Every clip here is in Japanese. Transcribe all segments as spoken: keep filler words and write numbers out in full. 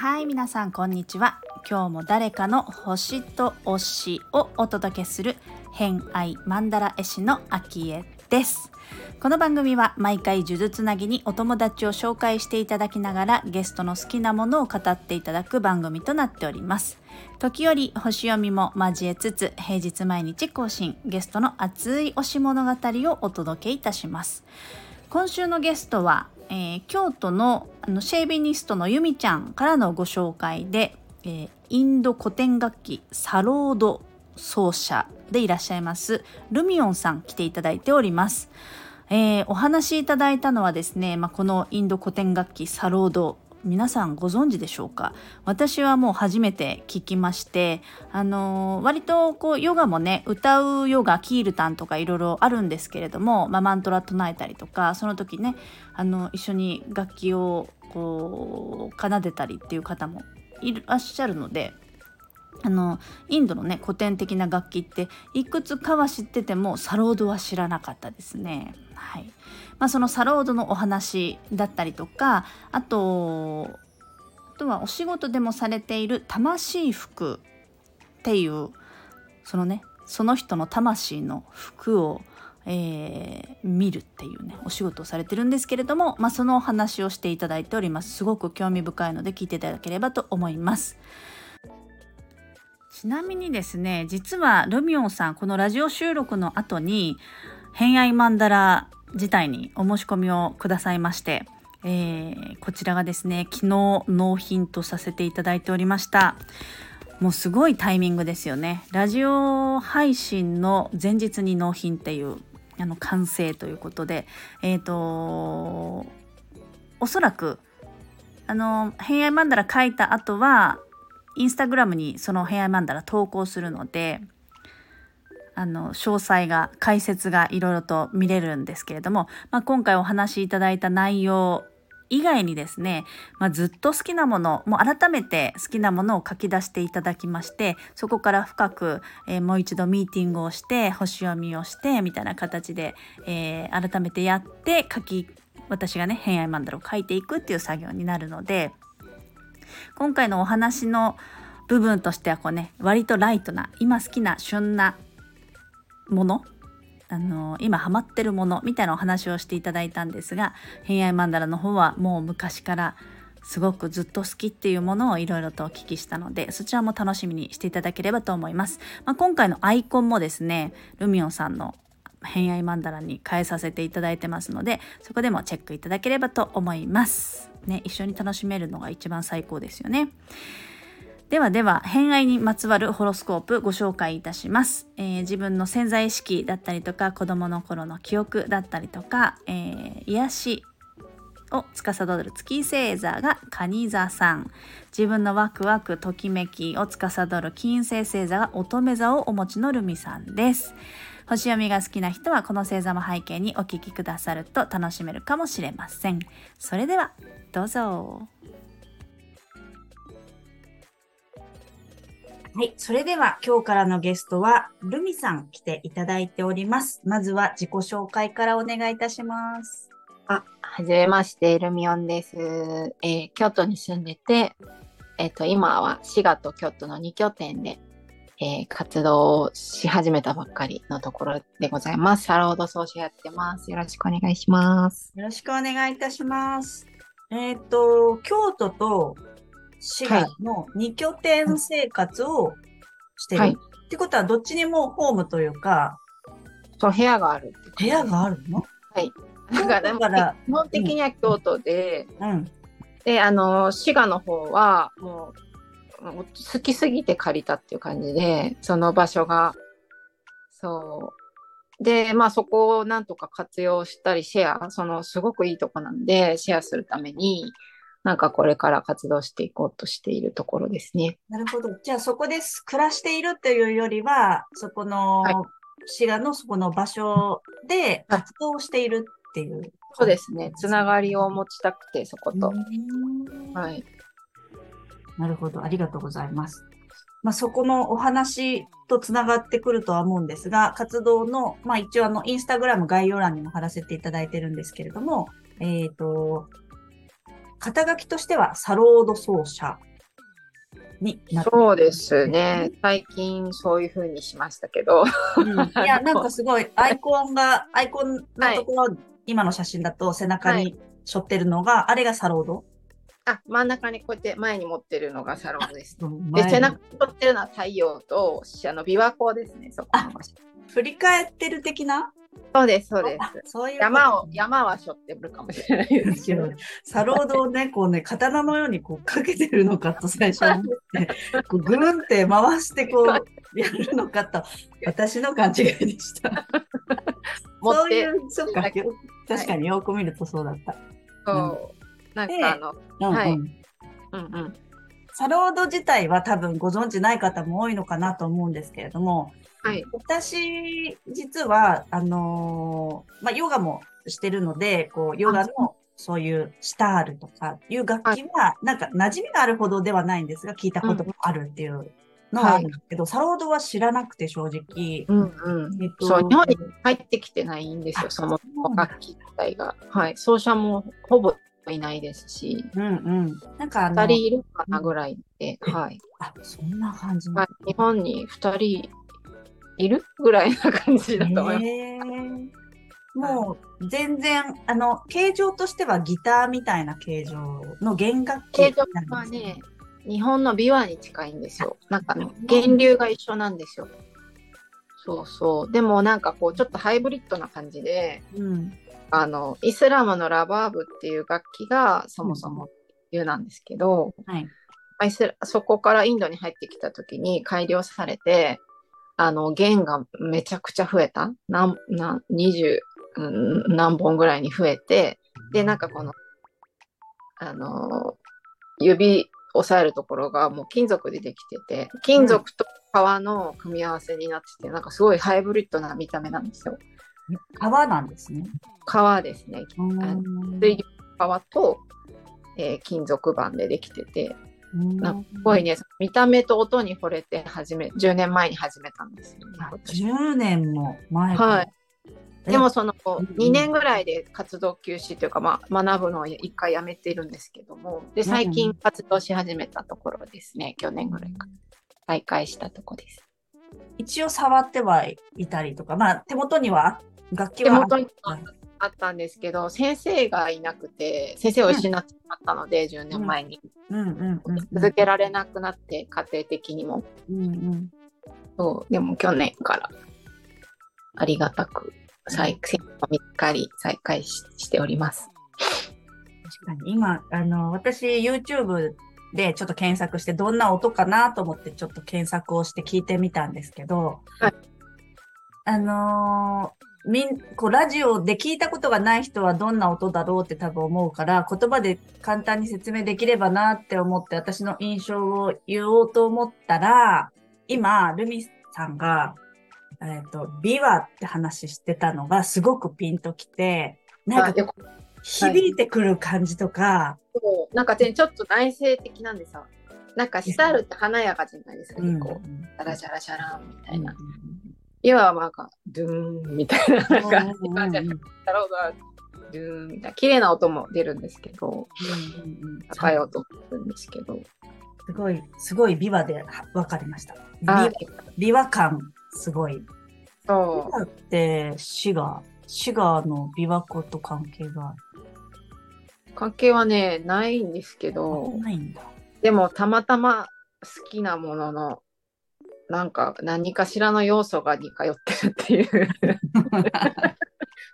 はい、皆さんこんにちは。今日も誰かの星と推しをお届けする偏愛マンダラ絵師のあきえです。この番組は毎回数珠つなぎにお友達を紹介していただきながらゲストの好きなものを語っていただく番組となっております。時折星読みも交えつつ平日毎日更新、ゲストの熱い推し物語をお届けいたします。今週のゲストは、えー、京都の、あのシェービニストのゆみちゃんからのご紹介で、えー、インド古典楽器サロード奏者でいらっしゃいますルミオンさん来ていただいております。えー、お話いただいたのはですね、まあ、このインド古典楽器サロード、皆さんご存知でしょうか？私はもう初めて聞きまして、あのー、割とこうヨガもね、歌うヨガ、キールタンとかいろいろあるんですけれども、まあ、マントラ唱えたりとか、その時ね、あの一緒に楽器をこう奏でたりっていう方もいらっしゃるので、あのインドのね古典的な楽器っていくつかは知っててもサロードは知らなかったですね。はい、まあ、そのサロードのお話だったりとか、あとあとはお仕事でもされている魂服っていう、そのねその人の魂の服を、えー、見るっていうねお仕事をされてるんですけれども、まあ、そのお話をしていただいております。すごく興味深いので聞いていただければと思います。ちなみにですね、実はルミオンさん、このラジオ収録の後に偏愛マンダラ自体にお申し込みをくださいまして、えー、こちらがですね昨日納品とさせていただいておりました。もうすごいタイミングですよね。ラジオ配信の前日に納品っていうあの完成ということで、えーとおそらくあの偏愛マンダラ書いた後はインスタグラムにその偏愛マンダラ投稿するので、あの詳細が解説がいろいろと見れるんですけれども、まあ、今回お話しいただいた内容以外にですね、まあ、ずっと好きなもの、もう改めて好きなものを書き出していただきまして、そこから深く、えー、もう一度ミーティングをして星読みをしてみたいな形で、えー、改めてやって書き、私がね偏愛マンダラを書いていくっていう作業になるので、今回のお話の部分としてはこうね、割とライトな今好きな旬なもの、あのー、今ハマってるものみたいなお話をしていただいたんですが、偏愛マンダラの方はもう昔からすごくずっと好きっていうものをいろいろとお聞きしたので、そちらも楽しみにしていただければと思います。まあ、今回のアイコンもですねルミオンさんの偏愛マンダラに変えさせていただいてますので、そこでもチェックいただければと思います、ね、一緒に楽しめるのが一番最高ですよね。ではでは偏愛にまつわるホロスコープご紹介いたします。えー、自分の潜在意識だったりとか、子どもの頃の記憶だったりとか、えー、癒しを司る月星座が蟹座さん、自分のワクワクときめきを司る金星星座が乙女座をお持ちのルミさんです。星読みが好きな人はこの星座も背景にお聞きくださると楽しめるかもしれません。それではどうぞ。はい、それでは今日からのゲストはルミさん来ていただいております。まずは自己紹介からお願いいたします。あ、はじめまして、ルミオンです。えー、京都に住んでて、えっと、今は滋賀と京都のに拠点でえー、活動をし始めたばっかりのところでございます。サロード奏者やってます。よろしくお願いします。よろしくお願いいたします。えっと、京都と滋賀のに拠点生活をしてる、はい、ってことはどっちにもホームというか、そう、部屋があるってこと。部屋があるの？はい。だから基本的には京都で、うんうん、で、あの滋賀の方はもう好きすぎて借りたっていう感じで、その場所がそうで、まあそこをなんとか活用したり、シェア、そのすごくいいとこなんでシェアするためになんかこれから活動していこうとしているところですね。なるほど。じゃあそこで暮らしているというよりは、そこの、はい、滋賀のそこの場所で活動しているっていう、はい、そうですね、つながりを持ちたくてそこと、はい、なるほど、ありがとうございます。まあ、そこのお話とつながってくるとは思うんですが、活動の、まあ、一応あのインスタグラム概要欄にも貼らせていただいてるんですけれども、えっと、肩書きとしてはサロード奏者になってますね。そうですね。最近そういう風にしましたけど。うん、いや、なんかすごいアイコンが、アイコンのところ、はい、今の写真だと背中に背負ってるのが、はい、あれがサロード。あ、真ん中にこうやって前に持ってるのがサロードです。で、背中に持ってるのは太陽とあの琵琶湖ですね。そこの場所。振り返ってる的な。そうですそうです。そういう山を山は背負ってるかもしれないですけど、サロードをねこうね刀のようにこうかけてるのかと最初思って、こうぐるんって回してこうやるのかと私の勘違いでした。そういうそうか確かによく見るとそうだった。そう。なんかあの、うん、はい、うんうん、サロード自体は多分ご存知ない方も多いのかなと思うんですけれども、はい、私実はあのーまあ、ヨガもしてるのでこうヨガのそういうシタールとかいう楽器はなんか馴染みがあるほどではないんですが聞いたこともあるっていうのはあるんですけど、うん、はい、サロードは知らなくて正直、うんうん、えっと、そう日本に入ってきてないんですよその楽器自体が、はい、奏者もほぼいないですし、うんうん、なんかあのふたりいるかなぐらいで、うん、はい、あ、そんな感じ、まあ、日本にふたりいるぐらいな感じだと思います、えー、もう全然あの形状としてはギターみたいな形状の弦楽器なんです、ね、形状はね日本の琵琶に近いんですよ。なんかの源流が一緒なんですよ。そうそう。でもなんかこうちょっとハイブリッドな感じで、うん、あのイスラムのラバーブっていう楽器がそもそも理由なんですけど、うん、はい、イスそこからインドに入ってきた時に改良されてあの弦がめちゃくちゃ増えたなんなんにじゅう、うん、何本ぐらいに増えて、でなんかこの、あの指押さえるところがもう金属でできてて金属と革の組み合わせになってて、うん、なんかすごいハイブリッドな見た目なんですよ。革なんですね。革ですね。水流革と、えー、金属板でできてて、なんかすごいね、見た目と音に惚れて始めじゅうねんまえに始めたんですよ、ね。じゅうねんも前から。はい。でもそのにねんぐらいで活動休止というか、まあ、学ぶのをいっかいやめているんですけども、で最近活動し始めたところですね。去年ぐらいから再開したところです。一応触ってはいたりとか、まあ手元には。楽器は手元にあったんですけど先生がいなくて先生を失ってしまったので、うん、じゅうねんまえに、うんうんうんうん、続けられなくなって家庭的にも、うんうん、そうでも去年からありがたく再生を見つかり再開 し, しております。確かに今あの私 YouTube でちょっと検索してどんな音かなと思ってちょっと検索をして聞いてみたんですけど、はい、あのーみんこうラジオで聞いたことがない人はどんな音だろうって多分思うから言葉で簡単に説明できればなって思って私の印象を言おうと思ったら今ルミさんが、えー、と琵琶って話してたのがすごくピンときてなんか響いてくる感じとか、はい、なんかちょっと内省的なんでさなんかシタールって華やかじゃないですか、うん、こうダラシャラシャラみたいな、うん今はなんかドゥーンみたいななんか感じでサロードはドゥーンみたいな綺麗な音も出るんですけど、うんうん、高い音も出るんですけどすごいすごい琵琶で分かりました。琵琶感すごい。そう琵琶って滋賀滋賀の琵琶湖と関係が関係はねないんですけどないんだ。でもたまたま好きなもののなんか何かしらの要素が似通ってるっていう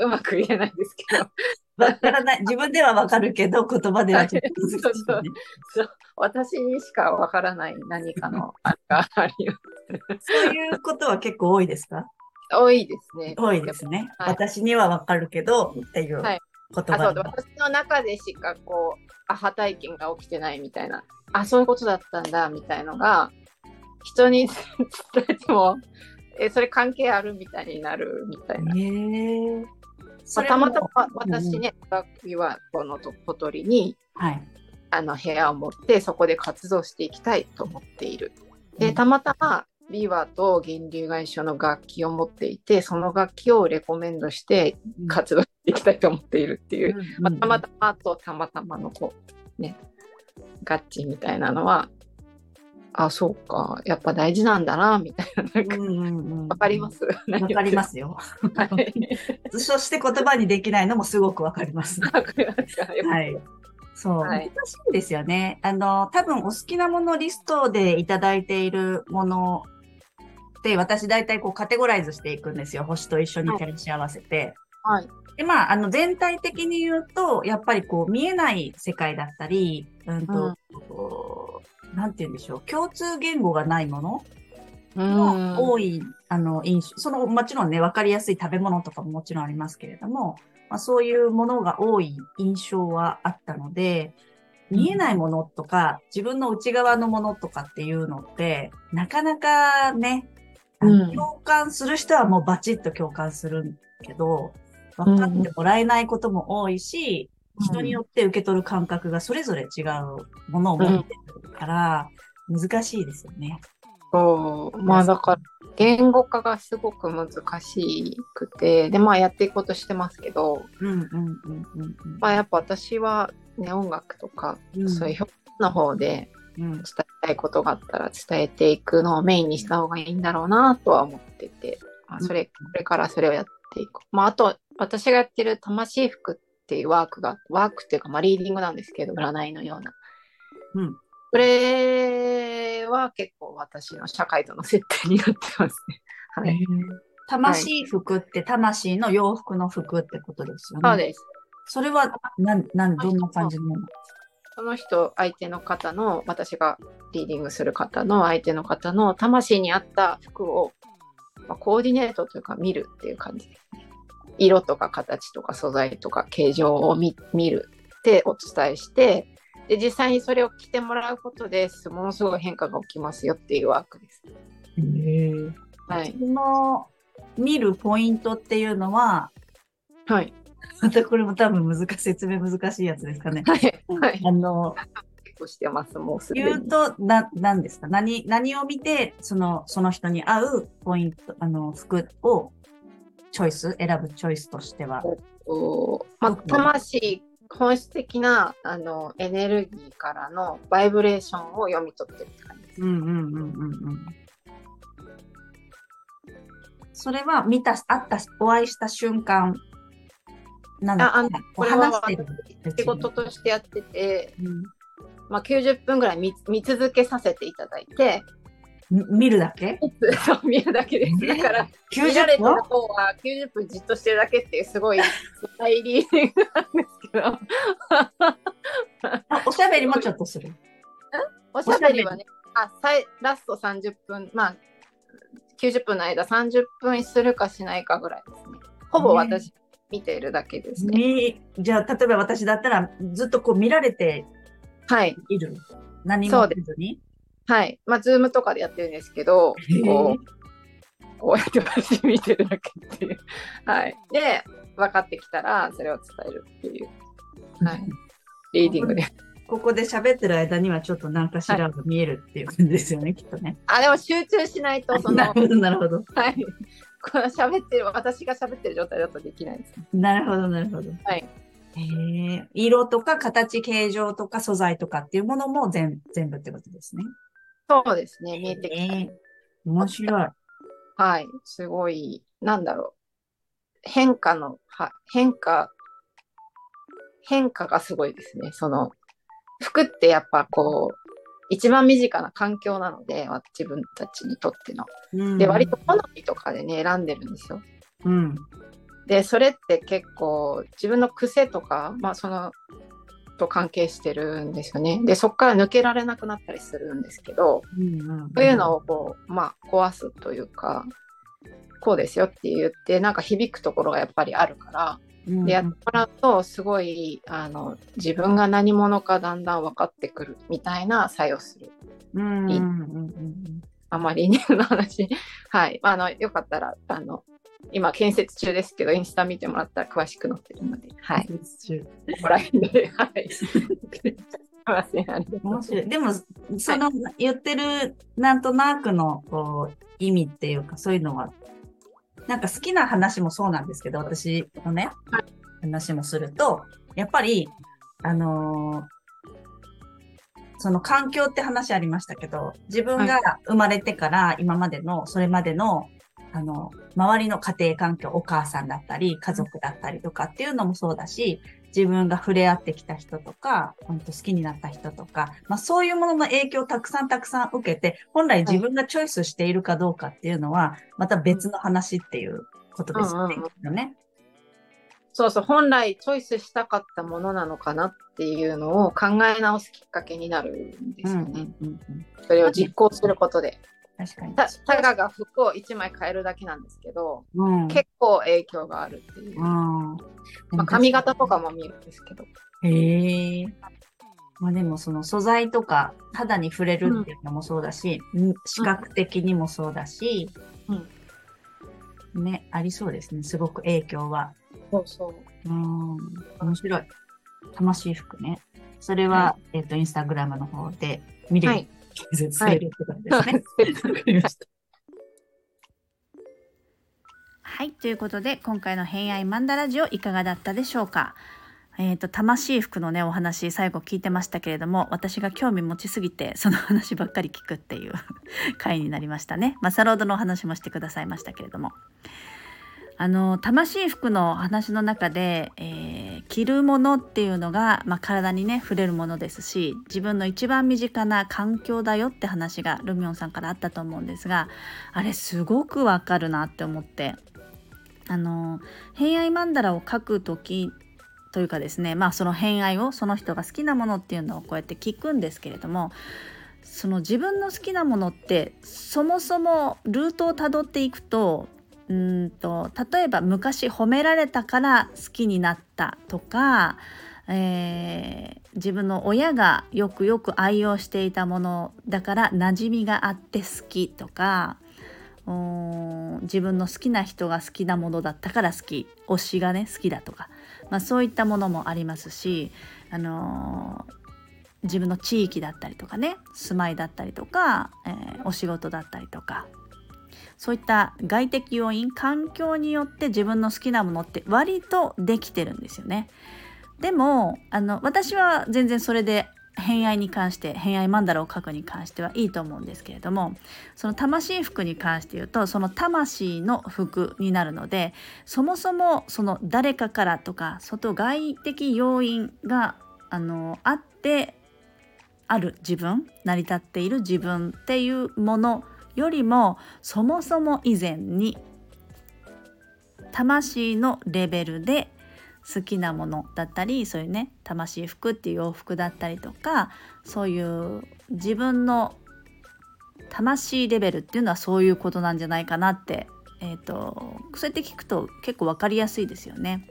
うまく言えないんですけどわからない自分ではわかるけど言葉ではちょっと難しい、ね、そうそうそう私にしかわからない何かのがありますそういうことは結構多いですか？多いですね多いですね、はい、私にはわかるけどっていう言葉、はい、あと私の中でしかこうアハ体験が起きてないみたいなあそういうことだったんだみたいのが人に伝えてもえそれ関係あるみたいになるみたいな、えーまあ、たまたま私ね琵琶湖のほとりに、はい、あの部屋を持ってそこで活動していきたいと思っているでたまたまビーバーと源流が一緒の楽器を持っていて、その楽器をレコメンドして活動していきたいと思っているっていう、うんうんうん、まあ、たまたまとたまたまのこうね合致みたいなのは、あ、そうか、やっぱ大事なんだなみたいな、なんか、うんうんうん、分かります、分かりますよ、はい、そして言葉にできないのもすごく分かります、分かりますか、はい、そう、はい、難しいんですよね。あの多分お好きなものリストでいただいているもので、私大体こうカテゴライズしていくんですよ、星と一緒に照らし合わせて、はいはい、でまあ、あの全体的に言うとやっぱりこう見えない世界だったり、うんと、うん、なんて言うんでしょう、共通言語がないものも多い、うん、あの印象、そのもちろんね分かりやすい食べ物とかももちろんありますけれども、まあ、そういうものが多い印象はあったので、見えないものとか自分の内側のものとかっていうのってなかなかね、うん、共感する人はもうバチッと共感するけど分かってもらえないことも多いし、うん、人によって受け取る感覚がそれぞれ違うものを持ってるから難しいですよね。そう、まあだから言語化がすごく難しくて、でまあやっていこうとしてますけど、まあやっぱ私はね音楽とか、うん、そういう表現の方で伝えたいことがあったら伝えていくのをメインにした方がいいんだろうなとは思ってて、まあ、それこれからそれをやっていこう、まあ、あと私がやってる魂服っていうワークがワークっていうか、まあ、リーディングなんですけど、占いのような、うん、これは結構私の社会との接点になってますね、はい、魂服って魂の洋服の服ってことですよね。そうです。それはなんなんどんな感じなの？その人、相手の方の、私がリーディングする方の相手の方の魂に合った服を、まあ、コーディネートというか見るっていう感じですね。色とか形とか素材とか形状を 見, 見るってお伝えして、で実際にそれを着てもらうことでものすごい変化が起きますよっていうワークです。へー、はい、その見るポイントっていうのは、はい、またこれも多分難しい、説明難しいやつですかね。はいはい、あの結構してます、もうすでに。言うとな何ですか、何何を見てそのその人に合うポイント、あの服をチョイス選ぶチョイスとしては、まあ、魂本質的なあのエネルギーからのバイブレーションを読み取ってるって感じです。うんうんうんうんうん。それは見たあったお会いした瞬間。なんああのこれは仕事としてやってて、うんまあ、きゅうじゅっぷんぐらい 見, 見続けさせていただいて、見るだけそう見るだけです、えー、だから見られた方はきゅうじゅっぷんじっとしてるだけっていうすごい大リーディングなんですけどおしゃべりもちょっとするんおしゃべりはねあラストさんじゅっぷん、まあ、きゅうじゅっぷんの間さんじゅっぷんするかしないかぐらいですね。ほぼ私、えー見てるだけですね。じゃあ例えば私だったらずっとこう見られている、はい、何もせずに、はい、まあズームとかでやってるんですけど、こう、こうやって私見てるだけっていう、はい、で分かってきたらそれを伝えるっていう、はい、リーディングで。ここで喋ってる間にはちょっと何かしらが見えるっていう感じですよね、はい、きっとね。あでも集中しないとそのなるほどなるほど、はい。この喋ってる私が喋ってる状態だとできないですね。なるほどなるほど。はい。えー、色とか形形状とか素材とかっていうものも 全, 全部ってことですね。そうですね、見えてきた、えー、面白い。はい、すごいなんだろう、変化のは変化変化がすごいですね。その服ってやっぱこう一番身近な環境なので自分たちにとっての、うん、で割と好みとかでね選んでるんですよ、うん、でそれって結構自分の癖とか、まあ、そのと関係してるんですよね。でそっから抜けられなくなったりするんですけど、うんうんうん、そういうのをこう、まあ、壊すというかこうですよって言ってなんか響くところがやっぱりあるからでやってもらうとすごいあの自分が何者かだんだん分かってくるみたいな作用する、うんうんうん、あまりねの話はいあのよかったらあの今建設中ですけどインスタ見てもらったら詳しく載ってるので、はい、建設中ここら辺ではいすいません。ありがとうございます。でもその言ってるなんとなくのこう意味っていうか、そういうのはなんか好きな話もそうなんですけど、私のね、はい、話もするとやっぱりあのー、その環境って話ありましたけど、自分が生まれてから今までの、はい、それまでのあの周りの家庭環境、お母さんだったり家族だったりとかっていうのもそうだし、自分が触れ合ってきた人とか、本当好きになった人とか、まあそういうものの影響をたくさんたくさん受けて、本来自分がチョイスしているかどうかっていうのは、また別の話っていうことですよね。うんうんうん、そうそう、本来チョイスしたかったものなのかなっていうのを考え直すきっかけになるんですよね。うんうんうん、それを実行することで。確かに。た、たかが服をいちまい変えるだけなんですけど、うん、結構影響があるっていう、うん、まあ、髪型とかも見るんですけど、へえ。まあ、でもその素材とか肌に触れるっていうのもそうだし、うん、視覚的にもそうだし、うん、ね、ありそうですね、すごく影響は。そうそう、うん、面白い。魂服ね、それは、はい、えーと、インスタグラムの方で見れる、はい、はい、ということで今回の偏愛マンダラジオいかがだったでしょうか。えーと、魂服のねお話最後聞いてましたけれども、私が興味持ちすぎてその話ばっかり聞くっていう回になりましたね。マサロードのお話もしてくださいましたけれども、あの魂服の話の中で、えー、着るものっていうのが、まあ、体にね触れるものですし、自分の一番身近な環境だよって話がルミオンさんからあったと思うんですが、あれすごくわかるなって思って、あの偏愛マンダラを描く時というかですね、まあその偏愛を、その人が好きなものっていうのをこうやって聞くんですけれども、その自分の好きなものってそもそもルートをたどっていくと、うんと例えば昔褒められたから好きになったとか、えー、自分の親がよくよく愛用していたものだから馴染みがあって好きとか、自分の好きな人が好きなものだったから好き、推しがね好きだとか、まあ、そういったものもありますし、あのー自分の地域だったりとかね、住まいだったりとか、えー、お仕事だったりとか、そういった外的要因、環境によって自分の好きなものって割とできてるんですよね。でもあの私は全然それで偏愛に関して、偏愛マンダラを描くに関してはいいと思うんですけれども、その魂服に関して言うと、その魂の服になるので、そもそもその誰かからとか外外的要因が あの、あってある自分、成り立っている自分っていうものよりも、そもそも以前に魂のレベルで好きなものだったり、そういうね魂服っていう洋服だったりとか、そういう自分の魂レベルっていうのはそういうことなんじゃないかなって、えーと、そうやって聞くと結構分かりやすいですよね。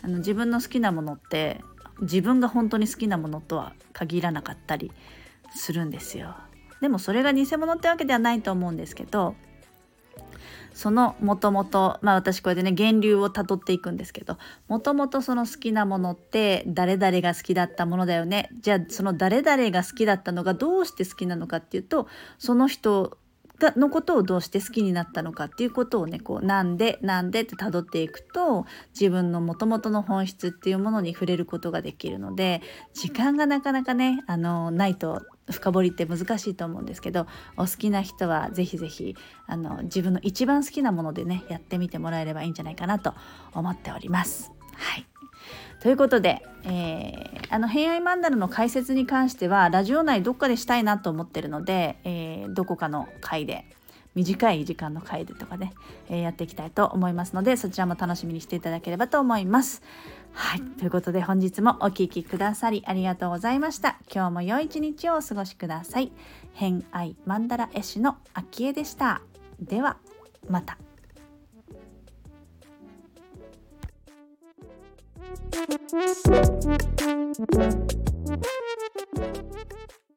あの自分の好きなものって自分が本当に好きなものとは限らなかったりするんですよ。でもそれが偽物ってわけではないと思うんですけど、そのもともと、まあ私こうやってね源流をたどっていくんですけど、もともとその好きなものって誰々が好きだったものだよね。じゃあその誰々が好きだったのがどうして好きなのかっていうと、その人がのことをどうして好きになったのかっていうことをね、こうなんでなんでってたどっていくと、自分のもともとの本質っていうものに触れることができるので、時間がなかなかねあのないと深掘りって難しいと思うんですけど、お好きな人はぜひぜひあの自分の一番好きなものでねやってみてもらえればいいんじゃないかなと思っております。はい、ということで、えー、あの偏愛マンダラの解説に関してはラジオ内どっかでしたいなと思ってるので、えー、どこかの回で、短い時間の回でとかね、えー、やっていきたいと思いますので、そちらも楽しみにしていただければと思います。はい、ということで本日もお聞きくださりありがとうございました。今日も良い一日をお過ごしください。偏愛マンダラ絵師のあきえでした。ではまた。